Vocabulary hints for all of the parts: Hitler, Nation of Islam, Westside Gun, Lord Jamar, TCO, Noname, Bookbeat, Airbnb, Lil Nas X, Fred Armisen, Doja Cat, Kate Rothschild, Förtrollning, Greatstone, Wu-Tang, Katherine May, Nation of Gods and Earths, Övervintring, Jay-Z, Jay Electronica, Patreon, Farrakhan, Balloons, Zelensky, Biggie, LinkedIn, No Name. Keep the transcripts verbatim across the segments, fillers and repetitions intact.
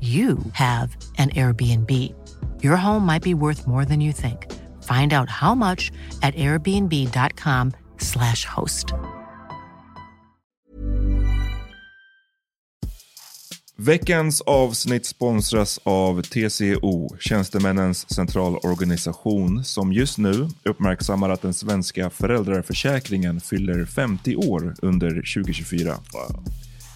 you have an Airbnb. Your home might be worth more than you think. Find out how much at airbnb.com slash host. Veckans avsnitt sponsras av T C O, tjänstemännens centralorganisation, som just nu uppmärksammar att den svenska föräldraförsäkringen fyller femtio år under tjugo tjugofyra. Wow.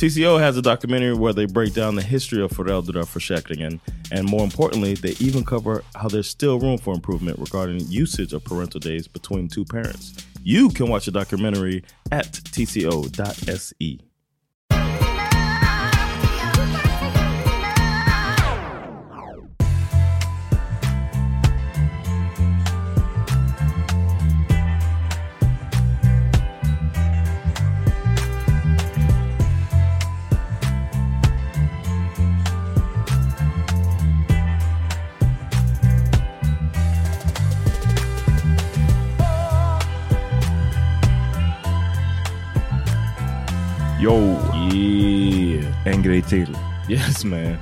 T C O has a documentary where they break down the history of föräldraförsäkringen, and more importantly, they even cover how there's still room for improvement regarding usage of parental days between two parents. You can watch the documentary at T C O dot S E. Yo, yeah. En grej till. Yes man.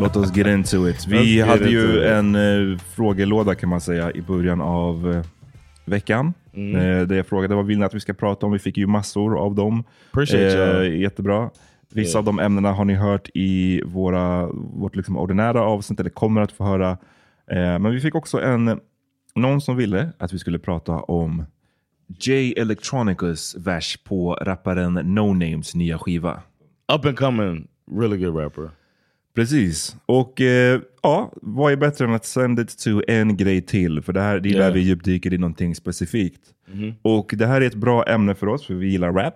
Låt oss get into it. Vi hade ju en uh, frågelåda kan man säga i början av uh, veckan. Mm. Uh, där jag frågade vad vill ni att vi ska prata om. Vi fick ju massor av dem. Appreciate uh, jättebra. Vissa yeah. av de ämnena har ni hört i våra, vårt liksom ordinära avsnitt eller kommer att få höra. Uh, men vi fick också en, någon som ville att vi skulle prata om Jay Electronicas vers på rapparen No Names nya skiva. Up and coming, really good rapper. Precis. Och eh, ja, vad är bättre än att send it to en grej till? För det här det är yeah. där vi djupdyker i någonting specifikt. Mm-hmm. Och det här är ett bra ämne för oss, för vi gillar rap.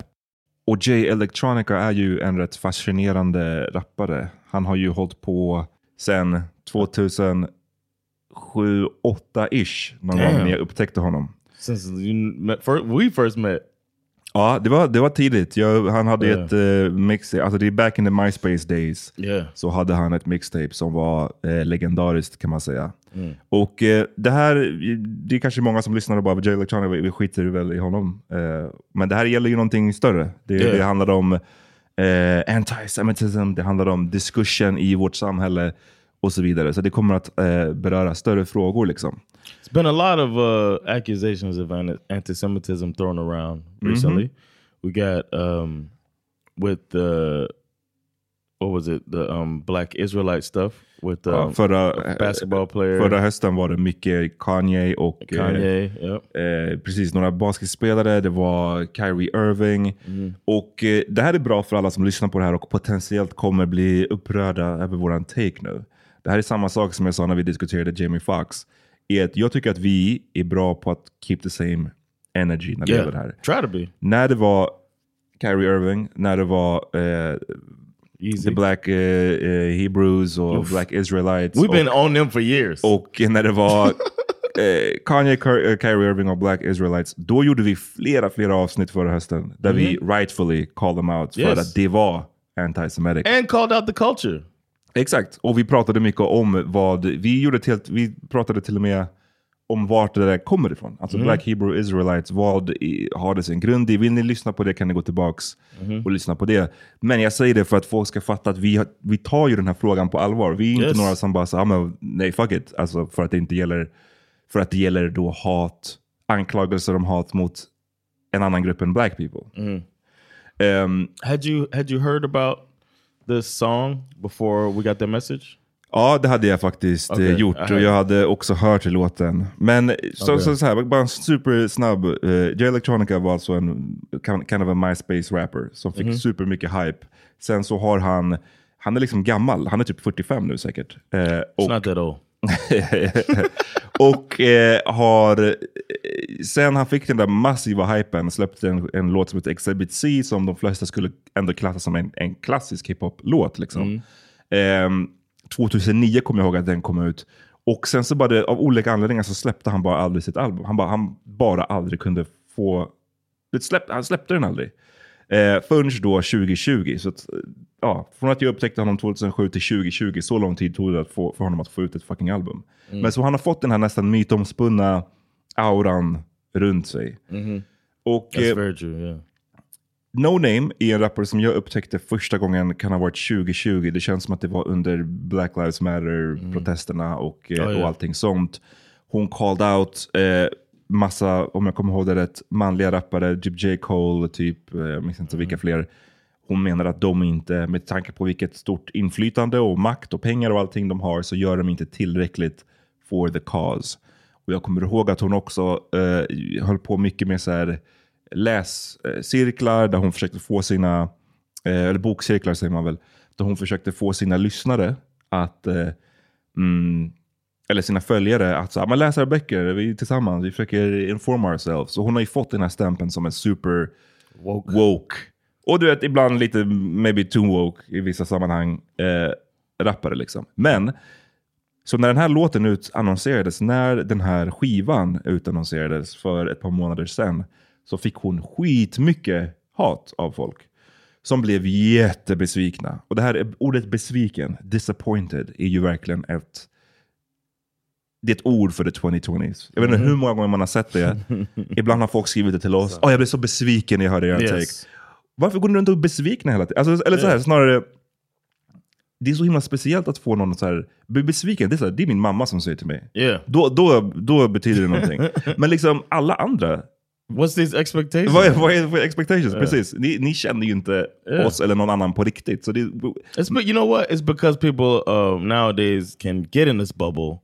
Och Jay Electronica är ju en rätt fascinerande rappare. Han har ju hållit på sedan tjugohundrasju åtta ish någon yeah. gång när jag upptäckte honom. Since you met, first, we first met. Ja, det var, det var tidigt. Jag, han hade yeah. ett uh, mixtape. Alltså det är back in the MySpace days. Yeah. Så hade han ett mixtape som var uh, legendariskt kan man säga. Mm. Och uh, det här, det är kanske många som lyssnar och bara, Jay Electronica, vi, vi skiter väl i honom. Uh, men det här gäller ju någonting större. Det, yeah. det handlar om uh, antisemitism, det handlar om diskussion i vårt samhälle och så vidare. Så det kommer att uh, beröra större frågor liksom. It's been a lot of uh, accusations of anti-Semitism thrown around recently. Mm-hmm. We got um, with the, what was it, the um, black Israelite stuff with um, ja, förra, basketball player. Förra hösten var det mycket Kanye och Kanye, eh, yep. eh, precis några basketspelare. Det var Kyrie Irving. Mm. Och eh, det här är bra för alla som lyssnar på det här och potentiellt kommer bli upprörda över våran take nu. Det här är samma sak som jag sa när vi diskuterade Jamie Foxx. Är att jag tycker att vi är bra på att keep the same energy när det yeah, gäller det här. Try to be. När det var Kyrie Irving, när det var eh, the Black eh, eh, Hebrews och Oof. Black Israelites. We've och, been on them for years. Och när det var eh, Kanye, Kyrie, Kyrie Irving och Black Israelites, då gjorde vi flera, flera avsnitt förra hösten där mm-hmm. vi rightfully called them out yes. för att det var anti-semitic. And called out the culture. Exakt, och vi pratade mycket om vad vi gjorde till, vi pratade till och med om vart det där kommer ifrån. Alltså mm. Black Hebrew Israelites, vad i, har det sin grund i? Vill ni lyssna på det kan ni gå tillbaks mm. och lyssna på det. Men jag säger det för att folk ska fatta att vi, vi tar ju den här frågan på allvar. Vi är yes. inte några som bara säger, ah, men, nej fuck it. Alltså för att det inte gäller, för att det gäller då hat, anklagelser om hat mot en annan grupp än black people. Mm. Um, had you, had you heard about the song before we got the message? Ja, det hade jag faktiskt okay, gjort. Och jag hade också hört låten. Men så, okay. så, så här, bara en supersnabb. Uh, Jay Electronica var alltså en kind of a MySpace rapper som fick mm-hmm. super mycket hype. Sen så har han, han är liksom gammal. Han är typ fyrtiofem nu säkert. Uh, It's och, not that old. och uh, har, sen han fick den där massiva hypen, släppte en, en låt som heter Exhibit C som de flesta skulle ändå klassa som en, en klassisk hiphop-låt liksom. Mm. Um, tjugohundranio kommer jag ihåg att den kom ut. Och sen så bara det, av olika anledningar så släppte han bara aldrig sitt album. Han bara, han bara aldrig kunde få det släpp, han släppte den aldrig. Eh, förrän då tjugotjugo. Så att, ja, från att jag upptäckte honom tjugohundrasju till tjugotjugo, så lång tid tog det att få, för honom att få ut ett fucking album. Mm. Men så han har fått den här nästan mytomspunna auran runt sig. Mm-hmm. Och, That's very true, yeah. No Name är en rappare som jag upptäckte första gången kan ha varit tjugotjugo. Det känns som att det var under Black Lives Matter-protesterna mm. och, oh, yeah. och allting sånt. Hon called out eh, massa, om jag kommer ihåg det rätt, manliga rappare, typ J. Cole, typ, eh, jag minns inte mm. vilka fler. Hon menar att de inte, med tanke på vilket stort inflytande och makt och pengar och allting de har, så gör de inte tillräckligt for the cause. Och jag kommer ihåg att hon också eh, höll på mycket med så här läscirklar där hon försökte få sina eh, eller bokcirklar säger man väl, där hon försökte få sina lyssnare att eh, mm, eller sina följare att säga, man läser böcker, vi är tillsammans, vi försöker informa ourselves. Så hon har ju fått den här stämpeln som en super woke, woke. Och du vet, ibland lite maybe too woke i vissa sammanhang eh, rappare liksom. Men så när den här låten utannonserades, när den här skivan utannonserades för ett par månader sedan, så fick hon skitmycket hat av folk som blev jättebesvikna. Och det här ordet besviken, disappointed, är ju verkligen ett, det är ett ord för the tjugohundratjugo. Jag vet inte mm-hmm. hur många gånger man har sett det. Ibland har folk skrivit det till oss. Åh, oh, jag blev så besviken när jag hörde er yes. take. Varför går ni runt och besvikna hela tiden? Alltså, eller så här, snarare, det är så himla speciellt att få någon så här, bli besviken. Det är, så här, det är min mamma som säger till mig. Yeah. Då, då, då betyder det någonting. Men liksom alla andra, what's these expectations? Vad är för expectations? Yeah. Precis. Ni, ni känner ju inte yeah. oss eller någon annan på riktigt. Så det, it's, you know what? It's because people uh, nowadays can get in this bubble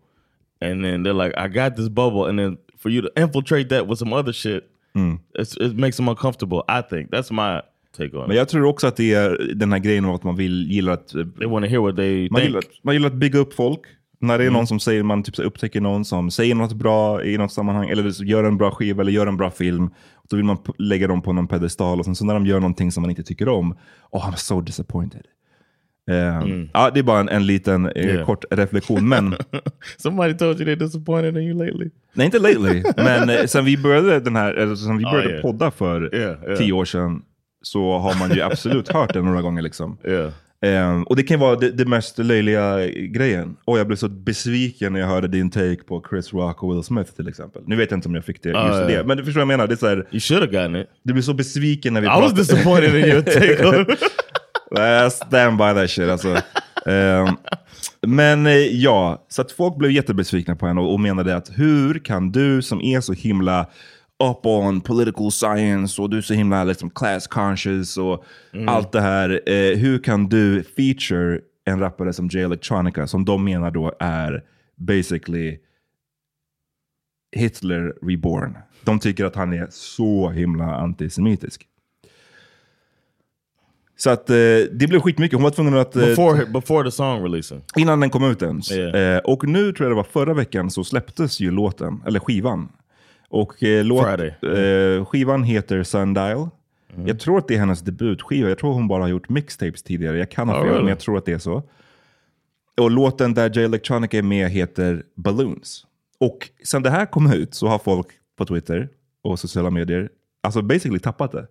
and then they're like, I got this bubble, and then for you to infiltrate that with some other shit, mm. it's, it makes them uncomfortable, I think. That's my take on it. Men jag tror också att det är den här grejen om att man vill gilla att they want to hear what they man think. Gillar, man gillar att bygga upp folk. När det är någon mm. som säger, man typ så upptäcker någon som säger något bra i något sammanhang, eller gör en bra skiva eller gör en bra film, då vill man p- lägga dem på någon pedestal. Och sen så när de gör någonting som man inte tycker om, oh, I'm so disappointed. Eh, mm. Ja, det är bara en, en liten eh, yeah. kort reflektion, men somebody told you they're disappointed in you lately. Nej, inte lately, men eh, sen vi började den här, eller sen vi började ah, yeah. podda för yeah, yeah. tio år sedan, så har man ju absolut hört det några gånger liksom. Yeah. Um, och det kan ju vara det, det mest löjliga grejen. Och jag blev så besviken när jag hörde din take på Chris Rock och Will Smith till exempel. Nu vet jag inte om jag fick det just ah, det. Yeah. Men du förstår vad jag menar. Det är så här, you should have gotten it. Du blir så besviken när vi I pratade. I was disappointed in your take on I stand by that shit alltså. um, Men ja, så att folk blev jättebesvikna på henne och, och menade att hur kan du som är så himla up on political science och du är så himla liksom class conscious och mm. allt det här. Eh, hur kan du feature en rappare som Jay Electronica, som de menar då är basically Hitler reborn. De tycker att han är så himla antisemitisk. Så att eh, det blev skitmycket. Hon var tvungen att... Eh, before, before the song releasen. Innan den kom ut ens. Yeah. Eh, och nu tror jag det var förra veckan så släpptes ju låten, eller skivan. Och eh, låt, eh, skivan heter Sundial. Mm. Jag tror att det är hennes debutskiva. Jag tror hon bara har gjort mixtapes tidigare. Jag kan ha fel, oh, really? Men jag tror att det är så. Och låten där Jay Electronica är med heter Balloons. Och sen det här kom ut så har folk på Twitter och sociala medier alltså basically tappat det.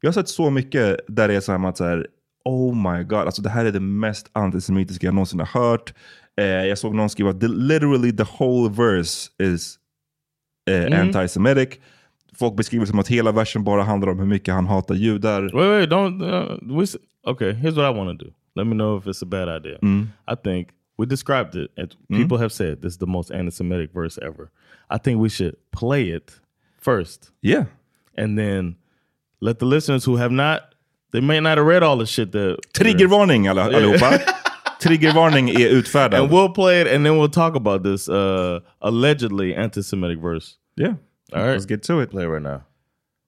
Jag har sett så mycket där det är så här, att så här, oh my god, alltså det här är det mest antisemitiska jag någonsin har hört. Eh, jag såg någon skriva the, literally the whole verse is Eh, mm. antisemitic. Folk beskriver som att hela versen bara handlar om hur mycket han hatar judar. Wait, wait, don't uh, we, okay, here's what I want to do. Let me know if it's a bad idea. Mm. I think we described it as mm. people have said this is the most antisemitic verse ever. I think we should play it first. Yeah. And then let the listeners who have not, they may not have read all the shit that... Triggervarning all, allihopa. Triggervarning är utfärdad. And we'll play it and then we'll talk about this uh, allegedly anti-Semitic verse. Yeah. All right. Let's get to it. Play it right now.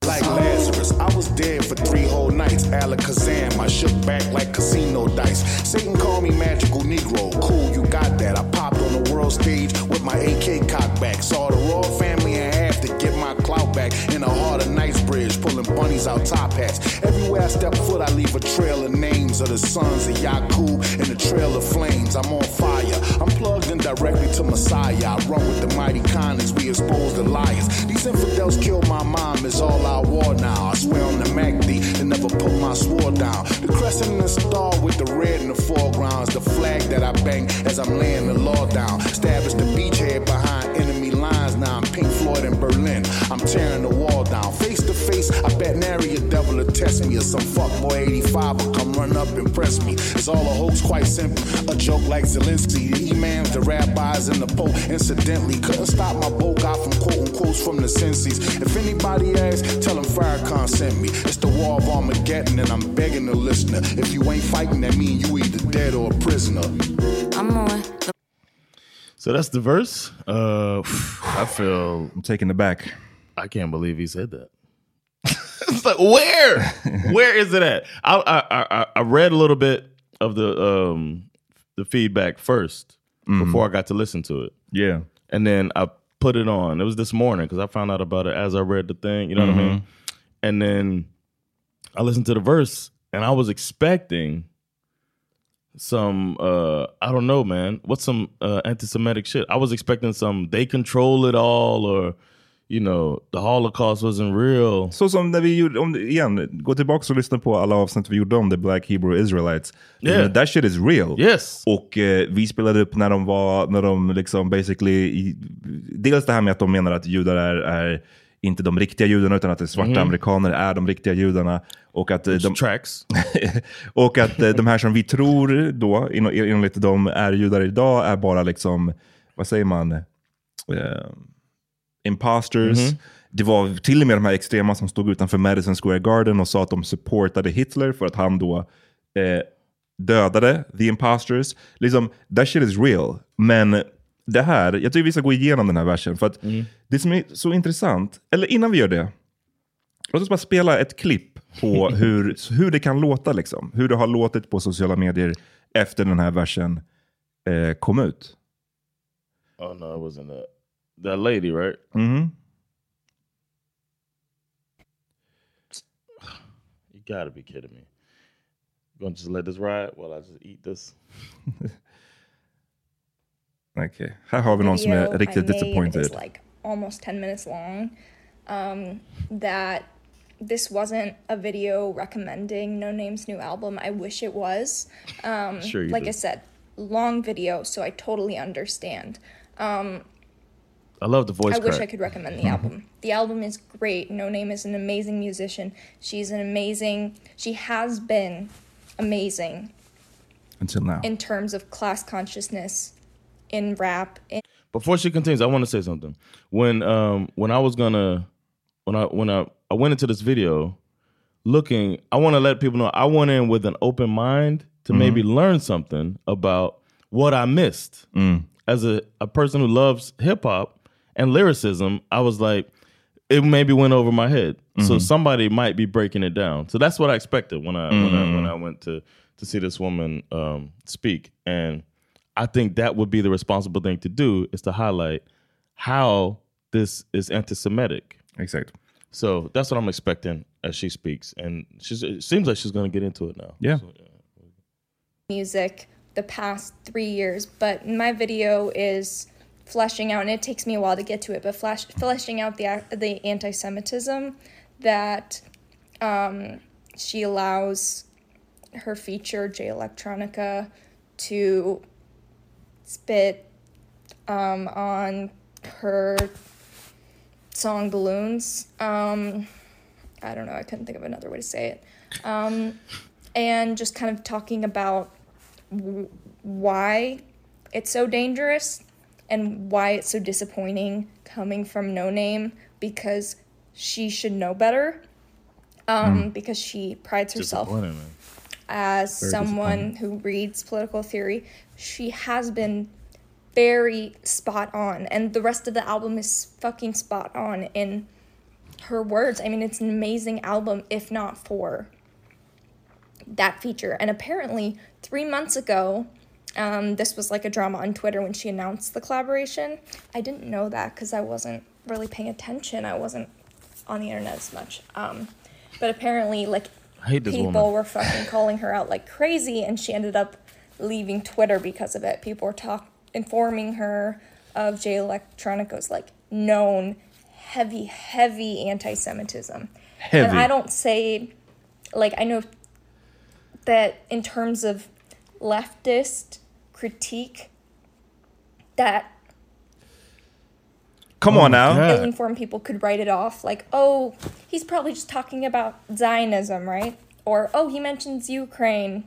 Like Lazarus, I was dead for three whole nights. Alakazam, I shook back like casino dice. Satan called me magical negro. Cool, you got that. I popped on the world stage with my A K cock back. Saw the royal family in half to get my clout back. In a heart of Knightsbridge bridge, pulling bunnies out top hats. Everywhere I step foot, I leave a trail of names of the sons of Yakub and the trail of flames. I'm on fire. I'm plugged in directly to Messiah. I run with the mighty Connors. We expose the liars. These infidels killed my mom is all I war now. I swear on the M A C D and never put my sword down. The crescent and the star with the red in the foreground is the flag that I bang as I'm laying the law down. Established the beachhead behind enemy lines. Now I'm Pink Floyd in Berlin. I'm tearing the wall down. Face to face, I bet nary a devil will test me. Or some fuckboy eighty-five will come run up and press me. It's all a hoax, quite simple. A joke like Zelensky. The imams, the rabbis, and the pope incidentally couldn't stop my boat guy from quoting quotes from the senses. If anybody asks, tell them Farrakhan sent me. It's the war of Armageddon and I'm begging the listener. If you ain't fighting, that mean you either dead or a prisoner. I'm on. So that's the verse. Uh, I feel... I'm taken aback. I can't believe he said that. It's like, where? Where is it at? I, I, I, I read a little bit of the, um, the feedback first mm. before I got to listen to it. Yeah. And then I... put it on. It was this morning because I found out about it as I read the thing. You know mm-hmm. what I mean? And then I listened to the verse and I was expecting some, uh, I don't know, man. What's some uh, anti-Semitic shit? I was expecting some, they control it all or, you know, the Holocaust wasn't real. Så som när vi gjorde, om, igen, gå tillbaka och lyssna på alla avsnitt vi gjorde om The Black Hebrew Israelites. Yeah. You know, that shit is real. Yes. Och eh, vi spelade upp när de var, när de liksom basically, i, dels det här med att de menar att judar är, är inte de riktiga judarna utan att det svarta mm. amerikaner är de riktiga judarna. Och att, de, tracks. och att de här som vi tror då, enligt de är judar idag, är bara liksom, vad säger man? Uh, imposters. Mm-hmm. Det var till och med de här extrema som stod utanför Madison Square Garden och sa att de supportade Hitler för att han då eh, dödade the imposters. Liksom, that shit is real. Men det här, jag tycker vi ska gå igenom den här versen för att mm. det som är så intressant, eller innan vi gör det, låt oss bara spela ett klipp på hur, hur det kan låta liksom. Hur det har låtit på sociala medier efter den här versen eh, kom ut. Oh no, it wasn't that. That lady, right? Mm-hmm. You gotta be kidding me. Gonna just let this ride while I just eat this. Okay. Här har vi någon som är riktigt disappointed. It's like almost ten minutes long. Um, that this wasn't a video recommending No Name's new album. I wish it was. Um, sure you like do. I said, long video, so I totally understand. Um, I love the voice I crack. Wish I could recommend the album. The album is great. No Name is an amazing musician. She's an amazing... She has been amazing. Until now. In terms of class consciousness, in rap. In- Before she continues, I want to say something. When um when I was gonna... When I when I, I went into this video looking... I want to let people know I went in with an open mind to mm-hmm. maybe learn something about what I missed. Mm. As a, a person who loves hip-hop, and lyricism, I was like, it maybe went over my head. Mm-hmm. So somebody might be breaking it down. So that's what I expected when I mm-hmm. when I when I went to to see this woman um, speak. And I think that would be the responsible thing to do, is to highlight how this is anti-Semitic. Exactly. So that's what I'm expecting as she speaks, and she's, it seems like she's going to get into it now. Yeah. So, yeah. Music the past three years, but my video is. Fleshing out, and it takes me a while to get to it, but flash, fleshing out the the anti-Semitism that um, she allows her feature, Jay Electronica, to spit um, on her song Balloons. Um, I don't know, I couldn't think of another way to say it. Um, and just kind of talking about w- why it's so dangerous. And why it's so disappointing coming from No Name, because she should know better, um, mm. because she prides herself as very someone who reads political theory. She has been very spot on, and the rest of the album is fucking spot on in her words. I mean, it's an amazing album, if not for that feature. And apparently, three months ago... Um, this was like a drama on Twitter when she announced the collaboration. I didn't know that because I wasn't really paying attention. I wasn't on the internet as much. Um, but apparently, like, people woman. were fucking calling her out like crazy, and she ended up leaving Twitter because of it. People were talk- informing her of Jay Electronica's, like, known heavy, heavy anti-Semitism. Heavy. And I don't say, like, I know that in terms of leftist... critique that come on now ill-informed people could write it off like, oh, he's probably just talking about Zionism, right? Or, oh, he mentions Ukraine.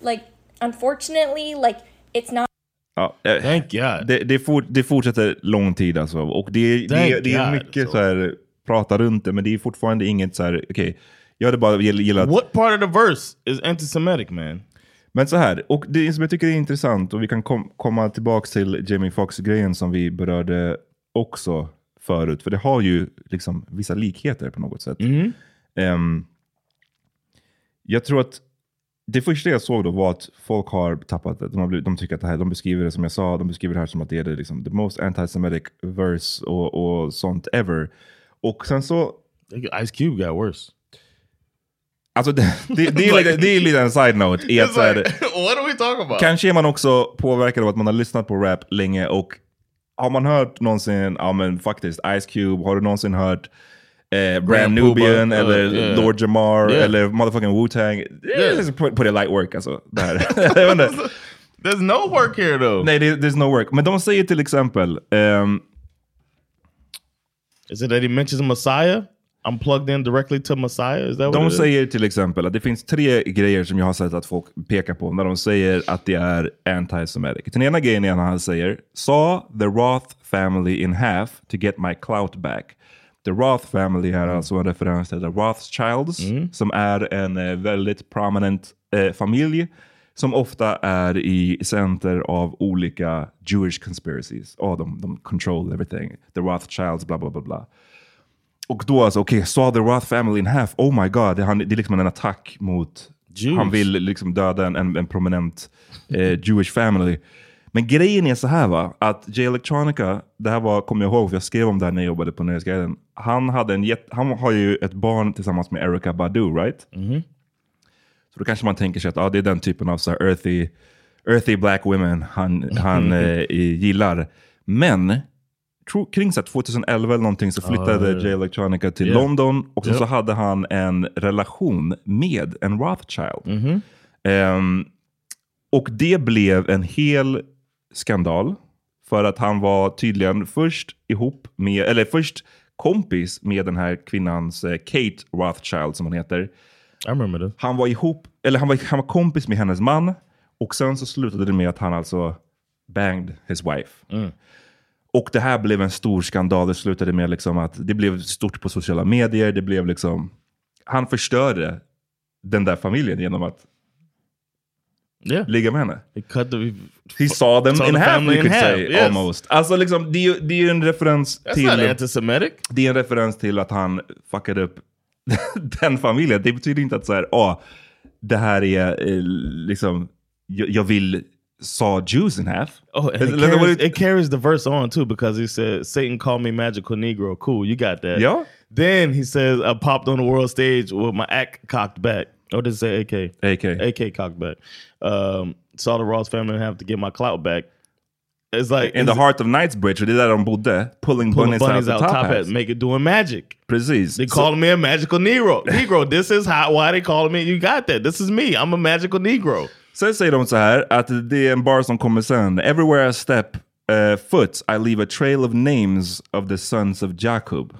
Like, unfortunately, like, it's not. Ja, eh, thank God. Det, det, for, det fortsätter lång tid alltså, och det, det, det är mycket God, så här prata runt det, men det är fortfarande inget så här okej. Okay, jag hade bara gillat what part of the verse is anti-Semitic, man? Men så här, och det som jag tycker är intressant, och vi kan kom, komma tillbaka till Jamie Foxx-grejen som vi berörde också förut, för det har ju liksom vissa likheter på något sätt. Mm. Um, jag tror att det första jag såg då var att folk har tappat, de, har blivit, de tycker att det här, de beskriver det som jag sa, de beskriver det här som att det är det, liksom, the most anti-Semitic verse och, och sånt ever. Och sen så... Ice Cube got worse. Alltså det, det, det, är lite, det är lite en side note. Like, what are we talking about? Kanske är man också påverkad av att man har lyssnat på rap länge, och har man hört någonsin, ja men faktiskt Ice Cube, har du någonsin hört eh, Brand Nubian Puba, eller uh, yeah. Lord Jamar yeah. eller motherfucking Wu-Tang? Yeah. Put, put it light work alltså. There's no work here though. Nej, det, there's no work. Men de säger till exempel um, is it that he mentions a Messiah? I'm plugged in directly to Messiah? Is that what de säger till exempel att det finns tre grejer som jag har sett att folk pekar på när de säger att det är anti-Semitic. Den ena grejen är när han säger saw the Roth family in half to get my clout back. The Roth family här är mm. alltså en referens till The Rothschilds mm. som är en väldigt prominent eh, familj som ofta är i center av olika Jewish conspiracies. Oh, de, de control everything. The Rothschilds, bla bla bla bla. Och då alltså, okej, okay, saw the Roth family in half. Oh my god, det, han, det är liksom en attack mot... Jews. Han vill liksom döda en, en, en prominent eh, Jewish family. Men grejen är så här va, att Jay Electronica, det här var, kommer jag ihåg, för jag skrev om det här när jag jobbade på Nöjesguiden. Han hade en jätt, han har ju ett barn tillsammans med Erica Badu, right? Mm-hmm. För då kanske man tänker sig att ah, det är den typen av så här earthy, earthy black women han, han eh, gillar. Men tro, kring så här, tjugoelva eller någonting så flyttade uh, Jay Electronica till yeah. London. Och så, yep. så hade han en relation med en Rothschild. Mm-hmm. Um, och det blev en hel skandal. För att han var tydligen först ihop med, eller först kompis med den här kvinnans eh, Kate Rothschild som hon heter. I remember this. Han var ihop, eller han var, han var kompis med hennes man. Och sen så slutade det med att han alltså banged his wife. Mm. Och det här blev en stor skandal. Det slutade med liksom att det blev stort på sociala medier. Det blev liksom, han förstörde den där familjen genom att yeah. ligga med henne. He, cut the, he saw them saw in the half, you could say, yes. almost. Alltså liksom, det är ju en referens That's till... That's not anti-Semitic. Det är en referens till att han fuckade upp den familjen. Det betyder inte att så här, oh, det här är eh, liksom, jag, jag vill... saw Jews in half. Oh, and it, it, carries, it carries the verse on too, because he said, Satan called me magical Negro. Cool, you got that. Yeah. Then he says, I popped on the world stage with my A K cocked back. Oh, did it say A K? A K. A K cocked back. Um, saw the Ross family and have to get my clout back. It's like in the heart of Knightsbridge, we did that on Buddha, pulling, pulling bunnies, bunnies out, out top hats, make it doing magic. Precis. They so, call me a magical Negro. Negro, this is how, why they call me. You got that. This is me. I'm a magical Negro. Sen säger de så här att det är en bar som kommer sen. Everywhere I step uh, foot I leave a trail of names of the sons of Jacob.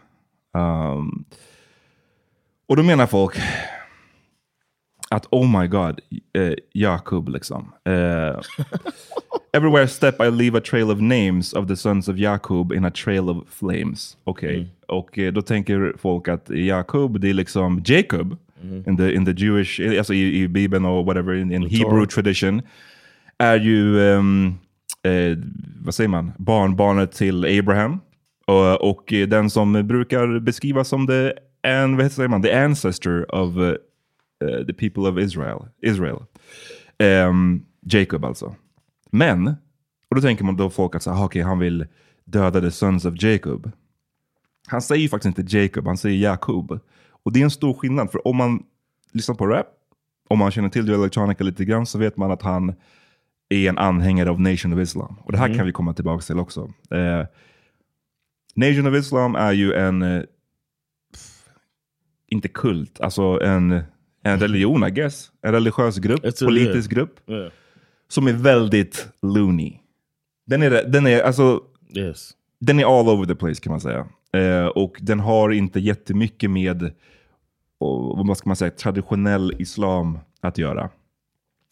Um, och då menar folk att oh my god, uh, Jakob liksom. Uh, everywhere I step I leave a trail of names of the sons of Jacob in a trail of flames. Okej, okay. mm. och uh, då tänker folk att Jakob, det är liksom Jacob. Mm. In the in the Jewish, alltså i, i Bibeln och whatever, in, in Hebrew tradition är ju um, eh, vad säger man, barnbarnet till Abraham, och, och den som brukar beskrivas som the and vad säger man the ancestor of uh, uh, the people of Israel Israel um, Jacob alltså. Men och då tänker man då folk att okej, okay, han vill döda the sons of Jacob. Han säger ju faktiskt inte Jacob, han säger Jakob. Och det är en stor skillnad, för om man lyssnar på rap, om man känner till Jay Electronica lite grann, så vet man att han är en anhängare av Nation of Islam. Och det här mm. kan vi komma tillbaka till också. Eh, Nation of Islam är ju en, eh, inte kult, alltså en, en religion, I guess. En religiös grupp, It's politisk yeah. grupp, yeah. som är väldigt loony. Den är, den är, alltså, yes. den är all over the place kan man säga. Eh, och den har inte jättemycket med och, vad ska man säga, traditionell islam att göra.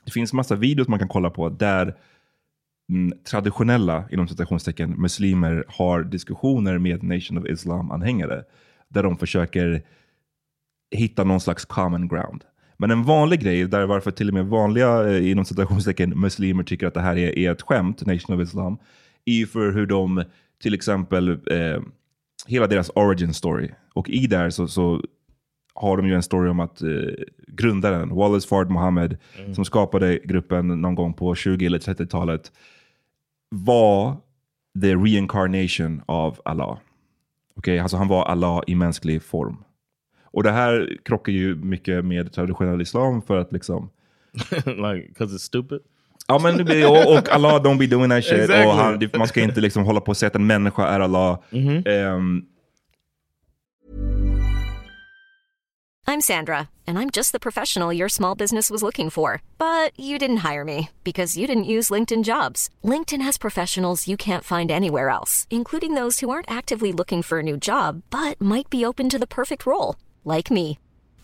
Det finns massa videos man kan kolla på där mm, traditionella inom citationstecken muslimer har diskussioner med Nation of Islam-anhängare där de försöker hitta någon slags common ground. Men en vanlig grej där, varför till och med vanliga eh, inom citationstecken muslimer tycker att det här är, är ett skämt, Nation of Islam, är ju för hur de till exempel eh, hela deras origin story. Och i där så, så har de ju en story om att eh, grundaren Wallace Fard Mohammed mm. som skapade gruppen någon gång på tjugo- eller trettiotalet var the reincarnation av Allah. Okej, okay? Alltså han var Allah i mänsklig form. Och det här krockar ju mycket med traditionell islam för att liksom... like, 'cause it's stupid? Ja, men det blir, och, och Allah don't be doing that shit. Exactly. Och han, man ska inte liksom hålla på och säga att en människa är Allah. Mm-hmm. Um. I'm Sandra, and I'm just the professional your small business was looking for. But you didn't hire me, because you didn't use LinkedIn Jobs. LinkedIn has professionals you can't find anywhere else, including those who aren't actively looking for a new job, but might be open to the perfect role, like me.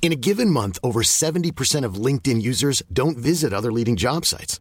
In a given month, over seventy percent of LinkedIn users don't visit other leading job sites.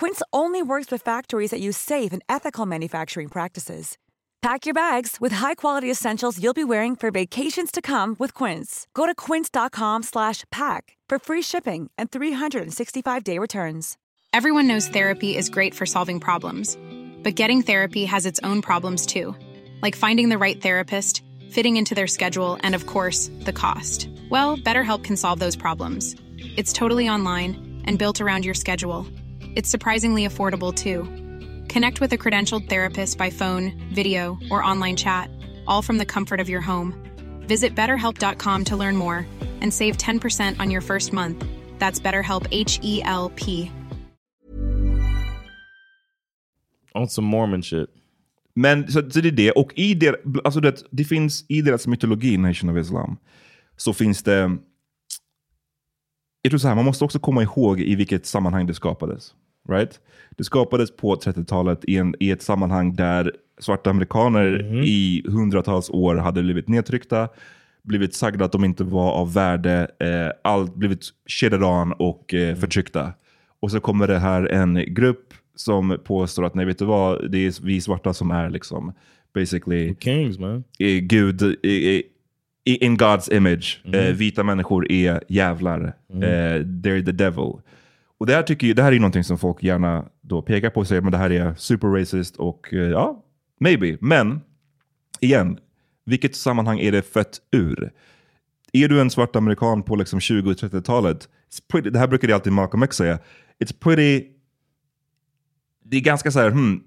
Quince only works with factories that use safe and ethical manufacturing practices. Pack your bags with high-quality essentials you'll be wearing for vacations to come with Quince. Go to quince dot com slash pack for free shipping and three sixty-five day returns. Everyone knows therapy is great for solving problems, but getting therapy has its own problems too, like finding the right therapist, fitting into their schedule, and of course, the cost. Well, BetterHelp can solve those problems. It's totally online and built around your schedule. It's surprisingly affordable too. Connect with a credentialed therapist by phone, video, or online chat, all from the comfort of your home. Visit better help dot com to learn more and save ten percent on your first month. That's BetterHelp, H E L P. On some Mormon shit. Men så, så det är det. Och i der, alltså det, det finns i deras mytologi, Nation of Islam, så finns det... Jag tror så här, man måste också komma ihåg i vilket sammanhang det skapades. Right? Det skapades på trettiotalet i, en, i ett sammanhang där svarta amerikaner mm. i hundratals år hade blivit nedtryckta, blivit sagda att de inte var av värde, eh, allt blivit kedjade an och eh, förtryckta. Och så kommer det här en grupp som påstår att nej, vet du vad, det är vi svarta som är liksom basically kings, man. Eh, Gud eh, eh, in God's image. Mm. Eh, vita människor är jävlar. Mm. Eh, they're the devil. Och det här, tycker jag, det här är ju någonting som folk gärna då pekar på och säger, men det här är super racist och ja, maybe. Men, igen, vilket sammanhang är det fött ur? Är du en svart amerikan på liksom tjugo- och trettiotalet, pretty, det här brukar det alltid Malcolm X säga, it's pretty, det är ganska så här, hmm,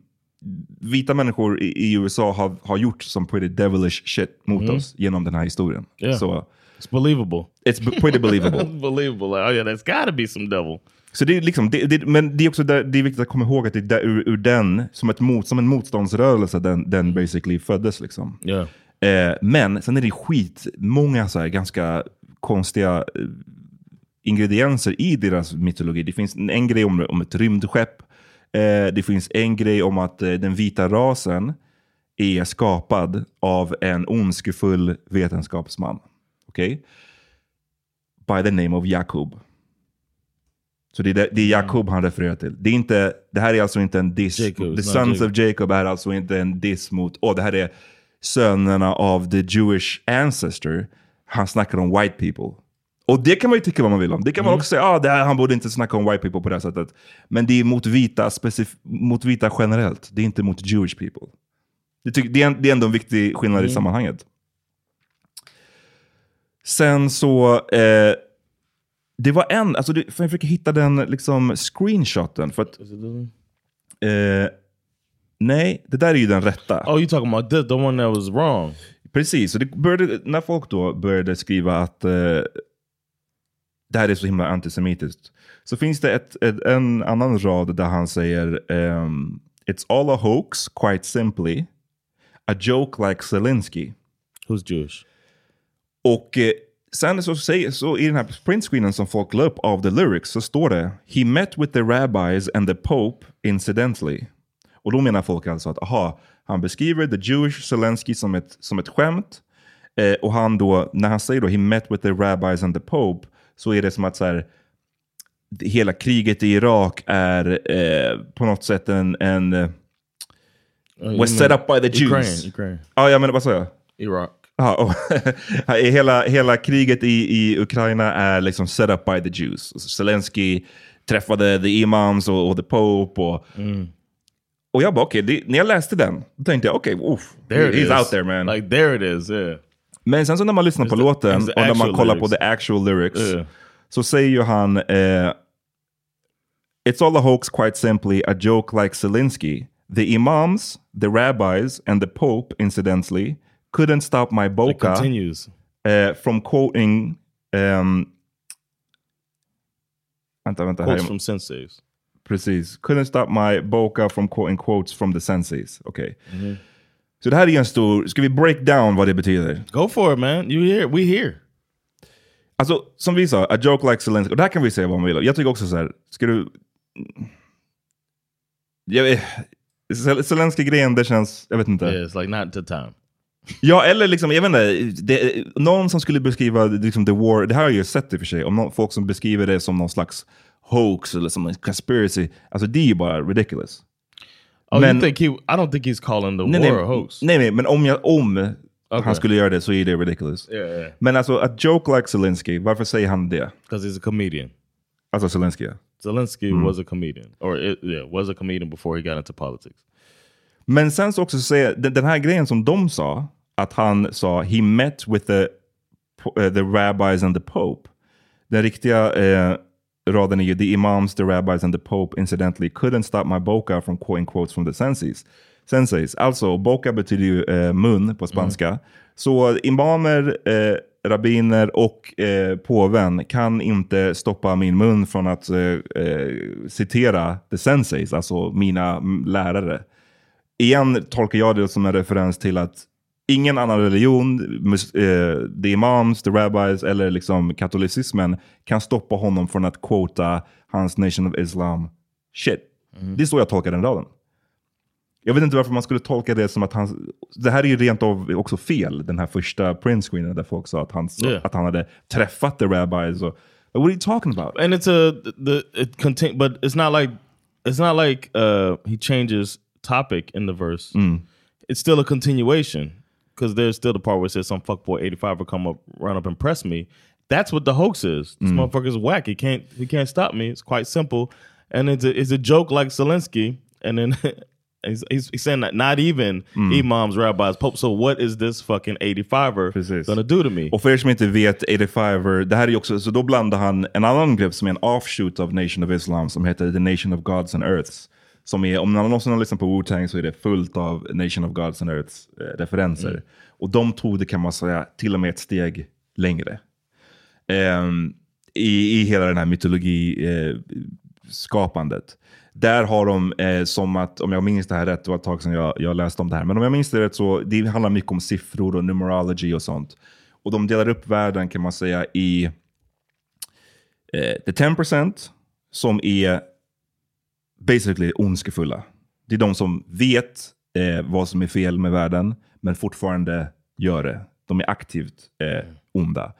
vita människor i, i U S A har, har gjort som pretty devilish shit mot mm. oss genom den här historien. Yeah. Så, it's believable. It's pretty believable. Believable. Oh yeah, there's gotta be some devil. Så det är liksom, det, det, men det är också där, det är viktigt att komma ihåg att det är där, ur, ur den, som, ett mot, som en motståndsrörelse, den, den basically föddes liksom. Yeah. Eh, men sen är det skit, många så här ganska konstiga ingredienser i deras mytologi. Det finns en grej om, om ett rymdskepp, eh, det finns en grej om att eh, den vita rasen är skapad av en ondskefull vetenskapsman. Okej? Okay? By the name of Jakob. Så det är, det är Jakob han refererar till. Det, är inte, det här är alltså inte en diss. Jacob, the Sons Jacob. of Jacob är alltså inte en diss mot... Åh, oh, det här är sönerna av the Jewish ancestor. Han snackar om white people. Och det kan man ju tycka vad man vill om. Det kan mm. man också säga, ah, det här, han borde inte snacka om white people på det här sättet. Men det är mot vita, specif- mot vita generellt. Det är inte mot Jewish people. Det, ty- det, är, en, det är ändå en viktig skillnad mm. i sammanhanget. Sen så... Eh, Det var en, alltså det, för jag försöker hitta den liksom screenshoten för att eh, nej, det där är ju den rätta. Oh, you talking about this, the one that was wrong. Precis, så det började, när folk då började skriva att eh, det här är så himla antisemitiskt, så finns det ett, ett, en annan rad där han säger um, it's all a hoax, quite simply a joke like Zelensky who's Jewish. Och eh, sen så, så i den här printscreenen som folk la upp av the lyrics så står det he met with the rabbis and the pope incidentally. Och då menar folk alltså att aha, han beskriver the Jewish Zelensky som ett, som ett skämt. Eh, och han då, när han säger då he met with the rabbis and the pope, så är det som att så här, hela kriget i Irak är eh, på något sätt en, en uh, was set up by the Jews. Ukraine. Ja, jag menar, vad sa jag? Irak. Ah, oh. hela, hela kriget i, i Ukraina är liksom set up by the Jews. Zelensky träffade the imams och, och the pope. Och, mm. och jag bara, okej, okay, när jag läste den, då tänkte jag, okej, okay, he's is. out there, man. Like, there it is, yeah. Men sen så när man lyssnar it's på the, låten och när man kollar lyrics. på the actual lyrics yeah. så säger ju han eh, it's all a hoax, quite simply, a joke like Zelensky. The imams, the rabbis and the pope, incidentally, couldn't stop my boca uh, from quoting um, vänta, vänta, quotes här. from senseis. Precis. Couldn't stop my boca from quoting quotes from the senseis. Okej. Okay. Mm-hmm. Så det här är en stor... Ska vi break down vad det betyder? Go for it, man. You here. We here. Alltså, som vi sa, a joke like Zelensky. Och där kan vi säga vad man vill. Jag tycker också så här, ska du... Jag... Zelensky-grejen, det känns... Jag vet inte. Yeah, it's like not the time. Ja, eller liksom, jag vet inte, det, någon som skulle beskriva liksom the war, det här har jag ju sett i och för sig, om någon, folk som beskriver det som någon slags hoax eller som en conspiracy, alltså det är ju bara ridiculous. Oh, men, you think he, I don't think he's calling the nej, war nej, a hoax. Nej, nej, men om, jag, om okay. han skulle göra det så är det ridiculous. Yeah, yeah. Men alltså, a joke like Zelensky, varför säger han det? Because he's a comedian. Alltså Zelensky, ja. Zelensky mm. was a comedian. Or it, yeah, was a comedian before he got into politics. Men sen så också säga, den här grejen som de sa, att han sa he met with the, uh, the rabbis and the pope. Den riktiga eh, raden är ju the imams, the rabbis and the pope incidentally couldn't stop my boca from quoting quotes from the senseis. Senseis. Alltså, boca betyder ju eh, mun på spanska. Mm. Så imamer, eh, rabbiner och eh, påven kan inte stoppa min mun från att eh, eh, citera the senseis, alltså mina lärare. Igen tolkar jag det som en referens till att ingen annan religion, mus, eh, the imams, the rabbis eller liksom katolicismen kan stoppa honom från att quota hans Nation of Islam shit. Mm. Det är så jag tolkar den raden. Jag vet inte varför man skulle tolka det som att han... Det här är ju rent av också fel, den här första printscreenen där folk sa att han, yeah. att han hade träffat the rabbis. Och, what are you talking about? And it's a... The, it contain, but it's not like... It's not like uh, he changes topic in the verse. Mm. It's still a continuation. Because there's still the part where it says some fuckboy eighty-five will come up, run up and press me. That's what the hoax is. This mm. motherfucker's whack. He can't, he can't stop me. It's quite simple. And it's a, it's a joke like Zelensky. And then... He's, he's, he's saying that not even mm. imams, rabbis, popes. So what is this fucking eighty-fiver Precis. Gonna do to me? Och för er som inte vet, eighty-fiver, det här är också, så då blandar han en annan grupp som är en offshoot av Nation of Islam som heter The Nation of Gods and Earths. Som är, om någon någonsin har lyssnat på Wu-Tang så är det fullt av Nation of Gods and Earths eh, referenser. Mm. Och de tog det, kan man säga, till och med ett steg längre. Um, i, I hela den här mytologi eh, skapandet. Där har de eh, som att, om jag minns det här rätt, det var ett tag sedan jag, jag läste om det här. Men om jag minns det rätt så, det handlar mycket om siffror och numerology och sånt. Och de delar upp världen, kan man säga, i eh, the ten percent som är basically ondskefulla. Det är de som vet eh, vad som är fel med världen men fortfarande gör det. De är aktivt eh, onda.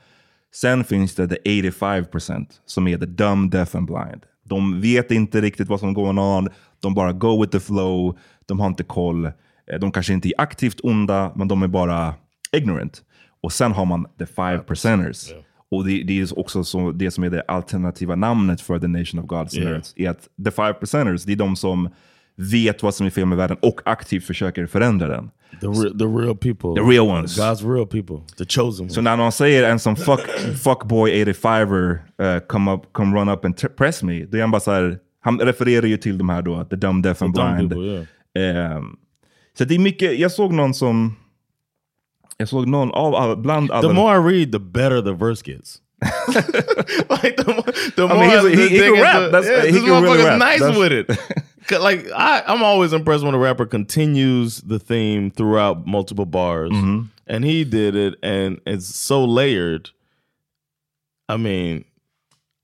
Sen finns det the eighty-five percent som är the dumb, deaf and blind. De vet inte riktigt vad som går on. De bara go with the flow. De har inte koll. De kanske inte är aktivt onda, men de är bara ignorant. Och sen har man the five percenters. Yeah. Och det, det är också så, det som är det alternativa namnet för the Nation of Gods and Earths. Yeah. Är att the five percenters, det är de som vet vad som är fel med världen och aktivt försöker förändra den. The real, the real people. The real ones. God's real people. The chosen ones. Så när någon säger en som fuck, fuckboy eighty-fiver uh, come, up, come run up and t- press me. Då är han bara så här, han refererar ju till de här då, the dumb, deaf and the blind. People, yeah. um, så det är mycket, jag såg någon som, jag såg någon av, av bland alla. The more I read, the better the verse gets. Like the more, the more I mean, he's, he, he can rap. The, That's, yeah, he this can really rap. Nice That's, with it. Like I, I'm always impressed when a rapper continues the theme throughout multiple bars, mm-hmm. and he did it, and it's so layered. I mean,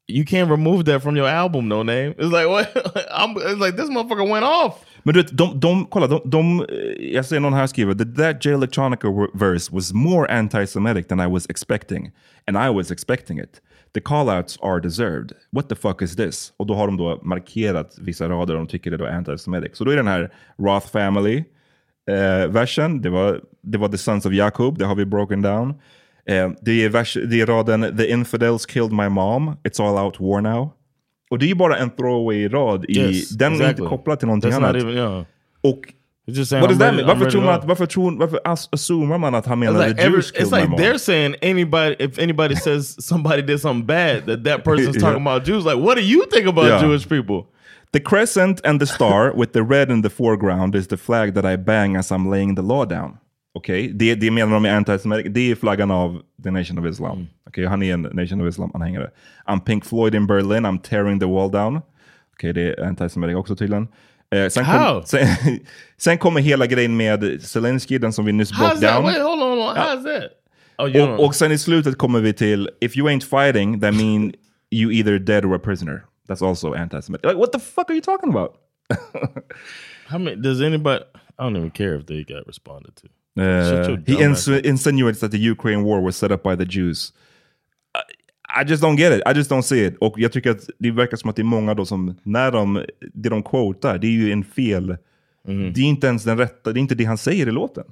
you can't remove that from your album, No Name. It's like what? I'm, it's like this motherfucker went off. Men du vet, de, de, kolla, de, de, jag ser någon här skriver, that, that Jay Electronica verse was more anti-Semitic than I was expecting. And I was expecting it. The callouts are deserved. What the fuck is this? Och då har de då markerat vissa rader de tycker det då är anti-Semitic. Så då är den här Roth Family eh, versen, det var, det var The Sons of Jacob, det har vi broken down. Eh, det, är vers, det är raden The Infidels killed my mom, it's all out war now. Och det är ju bara en throwaway-rad. Yes, den exactly. är inte kopplad till någonting That's annat. Even, yeah. Och what does that mean? Varför tror man att, varför tror, varför assumar man att han menar like Jews killed my mom? It's like they're saying anybody, if anybody says somebody did something bad, that that person's yeah. talking about Jews. Like, what do you think about yeah. Jewish people? The crescent and the star with the red in the foreground is the flag that I bang as I'm laying the law down. Okej, okay? det, det menar de med anti-Semitic. Det är flaggan av The Nation of Islam. Okej, okay, han är en Nation of Islam-anhängare. I'm Pink Floyd in Berlin, I'm tearing the wall down. Okej, okay, det är anti-Semitic också tydligen. Eh, sen, kom, sen, sen kommer hela grejen med Zelensky, den som vi nyss broke down. Wait, hold on, hold on. How's that? Oh, och, och sen i slutet kommer vi till if you ain't fighting, that mean you either dead or a prisoner. That's also anti-Semitic. Like, what the fuck are you talking about? How many, does anybody... I don't even care if they got responded to. Uh, he insu- insinuates that the Ukraine war was set up by the Jews. I, I just don't get it. I just don't see it. Och jag tycker att det verkar som att det är många då som när de det de quotar, det är ju en fel. Mm. Det är inte ens den rätta, det är inte det han säger i låten.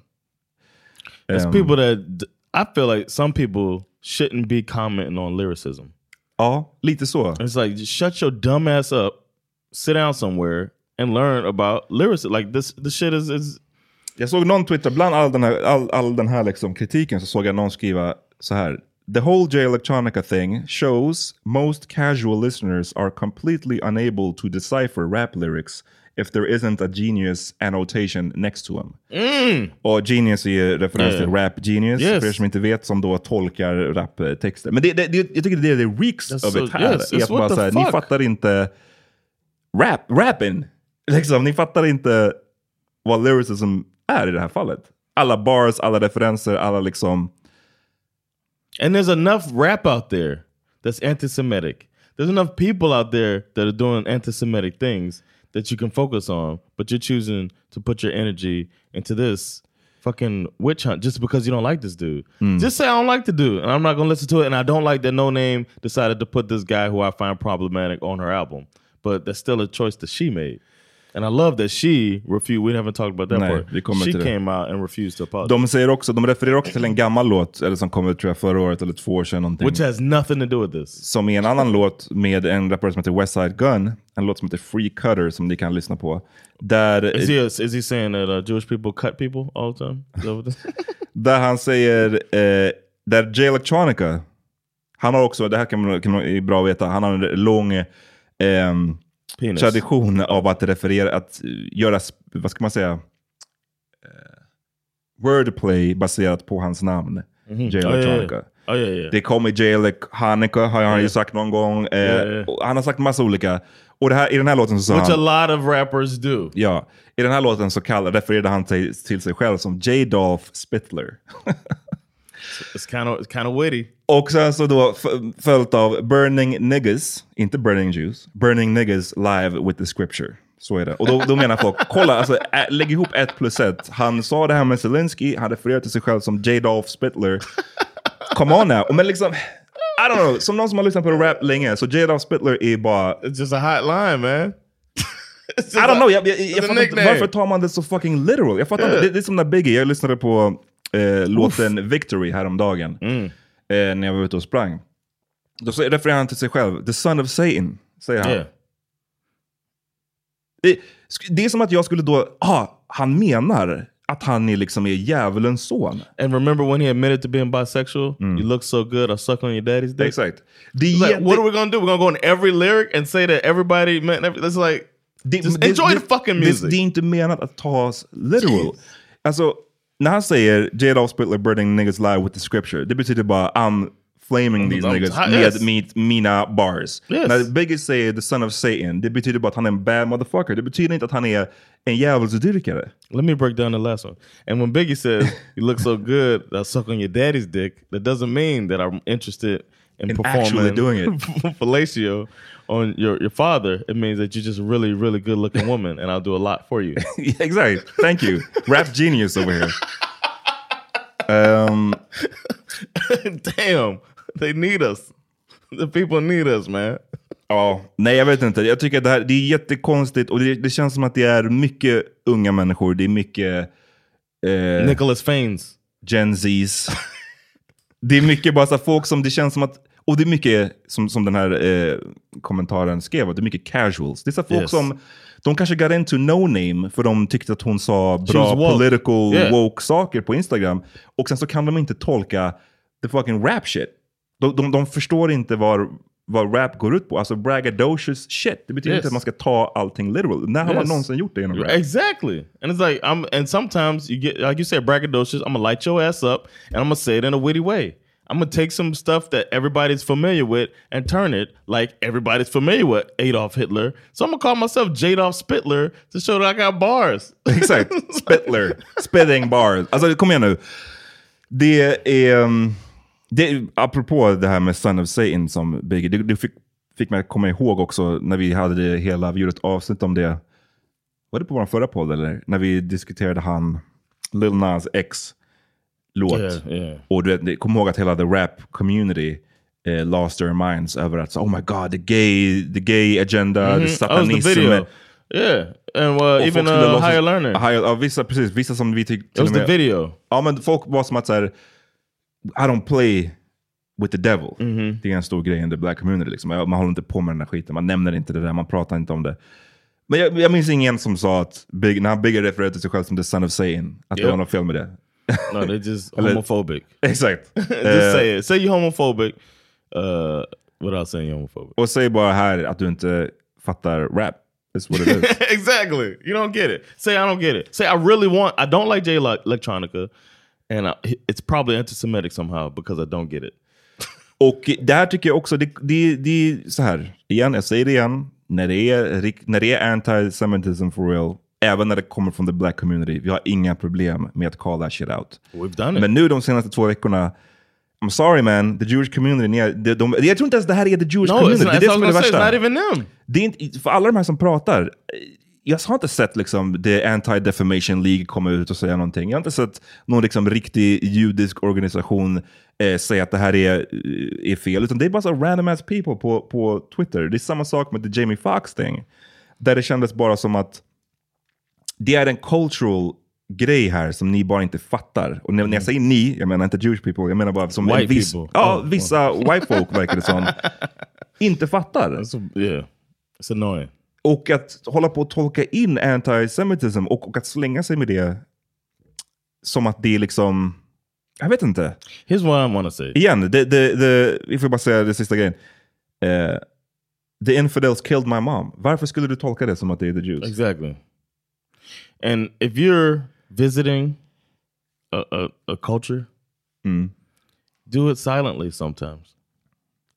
It's um, people that I feel like some people shouldn't be commenting on lyricism. Ja, lite så. And it's like, shut your dumb ass up, sit down somewhere and learn about lyricism. Like this, this shit is, is... Jag såg någon Twitter, bland all den här, all, all den här liksom kritiken, så såg jag någon skriva så här: the whole Jay Electronica thing shows most casual listeners are completely unable to decipher rap lyrics if there isn't a Genius annotation next to him. Mm. Och Genius är ju referens till yeah. Rap Genius, yes. För er som inte vet, som då tolkar raptexter. Men det, det, det, jag tycker det är det reeks av so, det här. Yes, är att bara såhär, ni fattar inte rap, rappen. Liksom, ni fattar inte vad lyricism är i det här fallet. Alla bars, alla referenser, alla liksom... And there's enough rap out there that's anti-Semitic. There's enough people out there that are doing anti-Semitic things that you can focus on, but you're choosing to put your energy into this fucking witch hunt just because you don't like this dude. Mm. Just say, I don't like the dude, and I'm not going to listen to it, and I don't like that No Name decided to put this guy who I find problematic on her album. But that's still a choice that she made. And I love that she refused, we haven't talked about that Nej, part. She came det. out and refused to apologize. De säger också, de refererar också till en gammal låt, eller som kom ut tror jag förra året eller två år sedan någonting. Which has nothing to do with this. Som är en annan låt med en rappare som heter Westside Gun, en låt som heter Free Cutter som ni kan lyssna på. Där is he, is he saying that uh, Jewish people cut people all the time? Där han säger eh, där Jay Electronica, han har också, det här kan man, kan man bra veta, han har en lång eh, penis. Tradition av att referera, att göra, vad ska man säga, uh, wordplay baserat på hans namn, mm-hmm. Jay Electronica. Oh, yeah, yeah. Oh, yeah, yeah. Det kommer Jay Electronica, har han ju yeah. sagt någon gång. Uh, yeah, yeah. Han har sagt massa olika. Och det här, i den här låten så sa Which han... Which a lot of rappers do. Ja, i den här låten så kall, refererade han till, till sig själv som J. Dolph Spittler. It's kind of, it's kind of witty. Och sen så då f- följt av Burning Niggas, inte Burning Jews, Burning Niggas live with the scripture. Så är det. Och då, då menar folk, kolla, alltså, ä, lägg ihop ett plus ett. Han sa det här med Zelensky, han refererade till sig själv som J. Dolph Spittler. Come on now. Men liksom, I don't know, som någon som har lyssnat på rap länge, så J. Dolph Spittler är bara... It's just a hot line, man. I don't know, jag, jag, jag fattar inte, varför tar man det så fucking literal? Jag fattar yeah. inte, det, det är som där Biggie, jag lyssnade på... Eh, låten Oof. Victory häromdagen mm. eh, när jag var ute och sprang. Då refererar han till sig själv, the son of Satan, säger han. Yeah. Det, det är som att jag skulle då, ah, han menar att han är liksom är djävulens son. And remember when he admitted to being bisexual? Mm. You look so good, I suck on your daddy's dick. Exakt. Det, like, det, what are we gonna do? We're gonna go in every lyric and say that everybody meant every, that's like, det, just det, enjoy det, the fucking music. Det, det är inte menat att tas literal. Jeez. Alltså, när han säger J. Dolph Spittler burning niggas live with the scripture, det betyder bara I'm flaming these niggas hot, med yes. mit, mina bars. Yes. När Biggie säger the son of Satan, det betyder bara att han är en bad motherfucker. Det betyder inte att han är en djävulsdyrkare. Let me break down the last one. And when Biggie says you look so good, I suck on your daddy's dick, that doesn't mean that I'm interested in, in performing doing it. Fellatio on your, your father. It means that you're just a really, really good looking woman and I'll do a lot for you. Yeah, exactly. Thank you. Rap genius over here. Um, Damn. They need us. The people need us, man. Ja, nej jag vet inte. Jag tycker att det här, det är jättekonstigt och det, det känns som att det är mycket unga människor. Det är mycket... Eh, Nicholas Faines. Gen Z's. Det är mycket bara så folk som det känns som att... Och det är mycket som, som den här eh, kommentaren skrev. Det är mycket casuals. Det är så folk yes. som... De kanske got into No Name. För de tyckte att hon sa bra political yeah. woke saker på Instagram. Och sen så kan de inte tolka the fucking rap shit. De, de, de förstår inte vad, vad rap går ut på. Alltså braggadocious shit. Det betyder yes. inte att man ska ta allting literal. När har yes. man någonsin gjort det genom rap? Exactly. And it's like... I'm, and sometimes, you get, like you said, braggadocious. I'm gonna light your ass up. And I'm gonna say it in a witty way. I'm going to take some stuff that everybody's familiar with and turn it like everybody's familiar with Adolf Hitler. So I'm going to call myself J. Dolph Spittler to show that I got bars. Exakt. Spittler. Spitting bars. Alltså kom igen nu. Det är, det är apropå det här med Son of Satan som Biggie. Det, det fick, fick mig komma ihåg också när vi hade det hela, vi gjorde ett avsnitt om det. Var det på vår förra podd eller? När vi diskuterade han Lil Nas X. Låt. Yeah, yeah. Och du kom ihåg att hela the rap community eh, lost their minds över att oh my god, the gay the gay agenda, mm-hmm. the satanism. Yeah. And uh, och even uh, higher learner. Higher, ja, vissa, precis, vissa som vi tyckte. It was the video. Ja, men folk var som att så här, I don't play with the devil. Mm-hmm. Det är en stor grej i the black community. Liksom. Man håller inte på med den här skiten. Man nämner inte det där. Man pratar inte om det. Men jag, jag minns ingen som sa att Big, när han Biggie refererade till sig själv som the son of Satan. Att yep. det var något fel med det. No, they're just homophobic. Exakt. Just uh, say it. Say you're homophobic uh, without saying you're homophobic. Och säg bara här att du inte fattar rap. That's what it is. Exactly. You don't get it. Say I don't get it. Say I really want, I don't like Jay Electronica. And I, it's probably anti-Semitic somehow because I don't get it. Och det här tycker jag också, det, det, det är så här. Igen, jag säger det igen. När det är, när det är anti-Semitism for real, även när det kommer från the black community, vi har inga problem med att call that shit out. We've done it. Men nu de senaste två veckorna, I'm sorry man, the Jewish community, ni är, de, de, jag tror inte ens det här är the Jewish no, community. It's not, det är det, det say, it's not even them. Det är inte, för alla de här som pratar, jag har inte sett liksom the Anti-Defamation League komma ut och säga någonting. Jag har inte sett någon liksom riktig judisk organisation eh, säga att det här är, är fel. Utan det är bara så random ass people på, på Twitter. Det är samma sak med the Jamie Foxx thing. Där det kändes bara som att det är en cultural grej här som ni bara inte fattar. Och när, mm. när jag säger ni, jag menar inte Jewish people. Jag menar bara som white viss, people. Ja, oh, vissa oh. white folk verkar det som. Inte fattar. That's, yeah, it's annoying. Och att hålla på att tolka in antisemitism och, och att slänga sig med det som att det är liksom, jag vet inte. Here's what I want to say. Igen, the, the, the, vi får bara säga det sista grejen. Uh, the infidels killed my mom. Varför skulle du tolka det som att det är the Jews? Exactly. And if you're visiting a, a, a culture, mm. do it silently sometimes.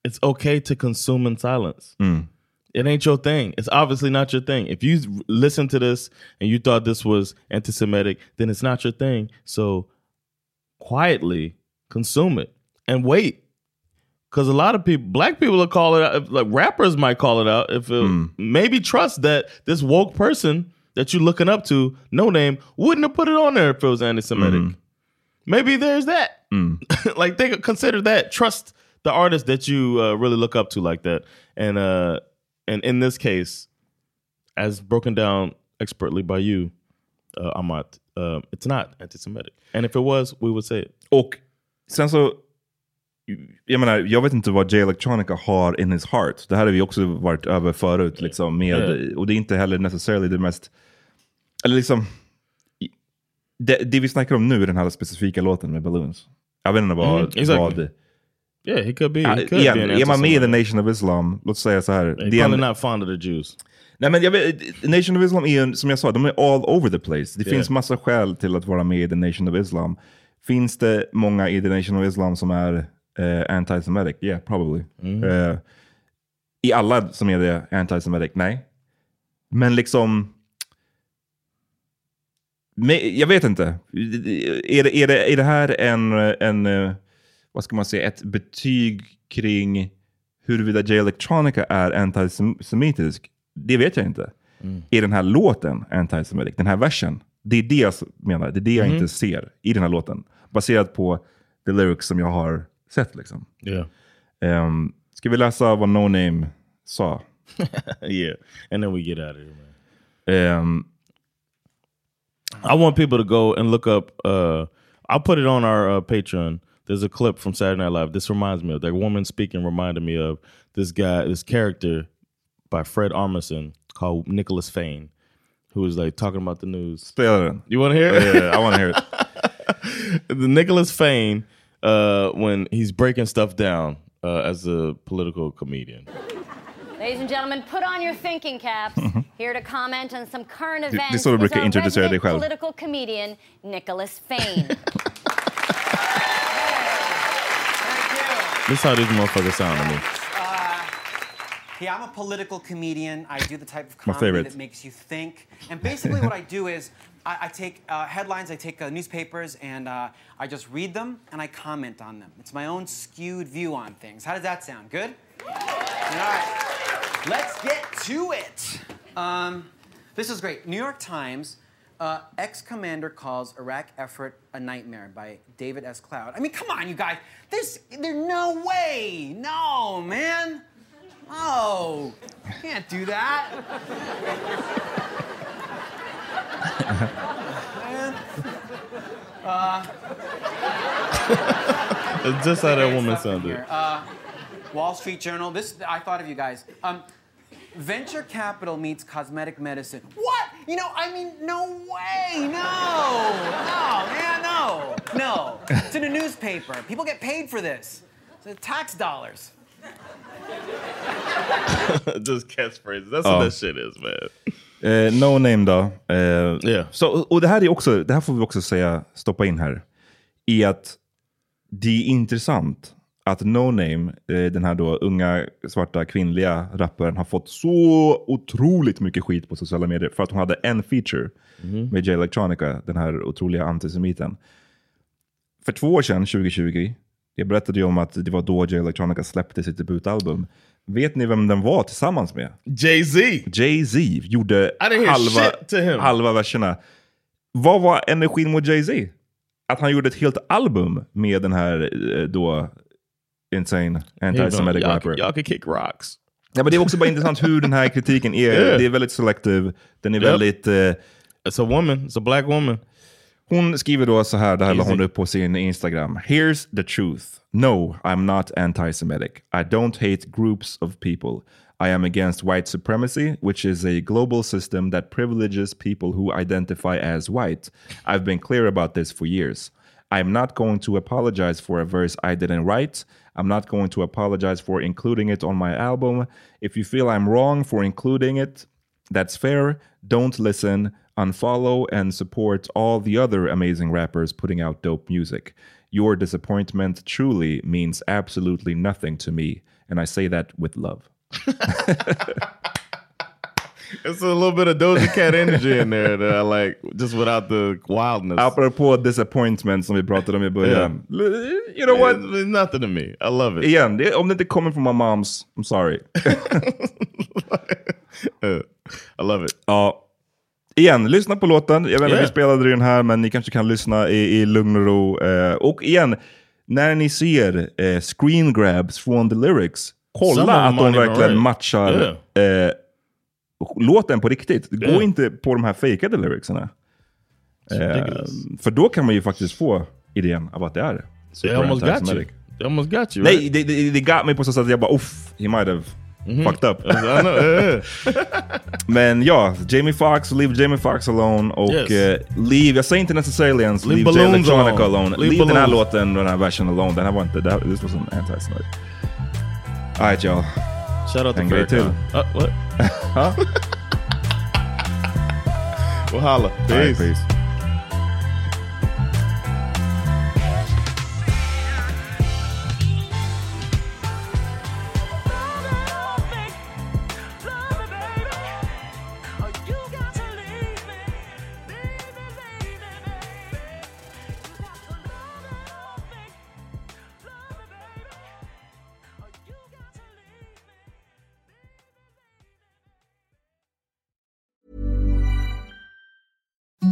It's okay to consume in silence. Mm. It ain't your thing. It's obviously not your thing. If you listen to this and you thought this was anti-Semitic, then it's not your thing. So quietly consume it and wait. Because a lot of people, black people will call it out. Like rappers might call it out. If it, mm. Maybe trust that this woke person that you're looking up to, No Name, wouldn't have put it on there if it was anti-Semitic. Mm. Maybe there's that. Mm. Like they consider that. Trust the artist that you uh, really look up to like that. And, uh, And in this case, as broken down expertly by you, uh, Amat, uh, it's not anti-Semitic. And if it was, we would say it. Och sen så, jag menar, jag vet inte vad Jay Electronica har in his heart. Det här har vi också varit över förut, liksom, med, yeah. och det är inte heller necessarily det mest, eller liksom, det, det vi snackar om nu är den här specifika låten med Balloons. Jag vet inte vad, mm, exactly. vad det Yeah, he could be. He could yeah, be an yeah, man med the Nation of Islam. Låt säga så här. They're probably not fond of the Jews. Nej, men jag vet, Nation of Islam är, som jag sa, de är all over the place. Det yeah. finns massa skäl till att vara med i the Nation of Islam. Finns det många i the Nation of Islam som är uh, anti-Semitic? Yeah, probably. Mm. Uh, I alla som är det anti-Semitic? Nej. Men liksom... Men, jag vet inte. Är det, är det, är det här en... en vad ska man säga, ett betyg kring huruvida Jay Electronica är antisemitisk? Det vet jag inte. Mm. Är den här låten antisemitisk? Den här versen? Det är det jag menar. Det är det jag mm. inte ser i den här låten. Baserat på the lyrics som jag har sett. Liksom. Yeah. Um, ska vi läsa vad No Name sa? Yeah. And then we get out of here, man. Um, I want people to go and look up. Uh, I'll put it on our uh, Patreon. There's a clip from Saturday Night Live. This reminds me of that woman speaking reminded me of this guy, this character by Fred Armisen called Nicholas Fane, who was like talking about the news. Still, you want to hear it? Yeah, yeah, I want to hear it. The Nicholas Fane, uh, when he's breaking stuff down uh, as a political comedian. Ladies and gentlemen, put on your thinking caps. Mm-hmm. Here to comment on some current events is our resident political comedian, Nicholas Fane. This is how these motherfuckers sound to me. Uh, yeah, I'm a political comedian. I do the type of comedy that makes you think. And basically what I do is I, I take uh, headlines, I take uh, newspapers, and uh, I just read them, and I comment on them. It's my own skewed view on things. How does that sound? Good? All right. Let's get to it. Um, this is great. New York Times. Uh, Ex-Commander calls Iraq effort a nightmare by David S. Cloud. I mean, come on, you guys. There's, there's no way. No, man. Oh, can't do that. Man. Uh. It's just how that woman sounded. Uh, Wall Street Journal. This I thought of you guys. Um, venture capital meets cosmetic medicine. What? You know, I mean, no way. No. No. Yeah, no. No. It's in a newspaper. People get paid for this. It's tax dollars. Just catchphrases. That's ja. What that shit is, man. Eh, no Name då. Eh, yeah. Så, och det här är också, det här får vi också säga, stoppa in här. I att det är intressant att No Name, eh, den här då unga svarta kvinnliga rapparen, har fått så otroligt mycket skit på sociala medier för att hon hade en feature mm. med Jay Electronica, den här otroliga antisemiten. För två år sedan, tjugo tjugo, jag berättade ju om att det var då Jay Electronica släppte sitt debutalbum. Vet ni vem den var tillsammans med? Jay-Z. Jay-Z gjorde halva, halva verserna. Vad var energin mot Jay-Z? Att han gjorde ett helt album med den här då insane anti-semitic rapper. Y'all can kick rocks. Ja, men det är också bara intressant hur den här kritiken är. Yeah. Det är väldigt selective. Den är yep. väldigt... Uh, it's a woman. It's a black woman. Hon skriver då så här, det här la hon upp på sin Instagram. Here's the truth. No, I'm not anti-Semitic. I don't hate groups of people. I am against white supremacy, which is a global system that privileges people who identify as white. I've been clear about this for years. I'm not going to apologize for a verse I didn't write. I'm not going to apologize for including it on my album. If you feel I'm wrong for including it, that's fair. Don't listen. Unfollow and support all the other amazing rappers putting out dope music. Your disappointment truly means absolutely nothing to me, and I say that with love. It's a little bit of Doja Cat energy in there that I like, just without the wildness. Apropå disappointment som vi pratade om i början. Yeah. You know what? It's nothing to me. I love it. Igen, om det inte kommer från my mom's, I'm sorry. I love it. Ja. Igen, lyssna på låten. Jag vet inte, yeah. vi spelade den här, men ni kanske kan lyssna i, i lugn och ro. Eh, och igen, när ni ser eh, screen grabs från the lyrics, kolla att de verkligen matchar yeah. eh, låten på riktigt. Gå yeah. inte på de här fejkade lyricsarna. Eh, för då kan man ju faktiskt få idén av att det är super anti-semitic. They almost got you, right? Nej, they, they got me på så sätt att jag bara, uff, he might have... Mm-hmm. Fucked up. Men ja, Jamie Foxx, leave Jamie Foxx alone. Och yes. uh, leave, jag säger inte necessarily ens, leave, leave Jay Electronica alone, alone. Leave, leave den här låten, den här version alone. Den här var inte, this was an anti-semitic. Alright y'all. Shout out to Erica till. Uh, what? Huh? Well holla. Peace. All right, peace.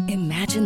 Imagine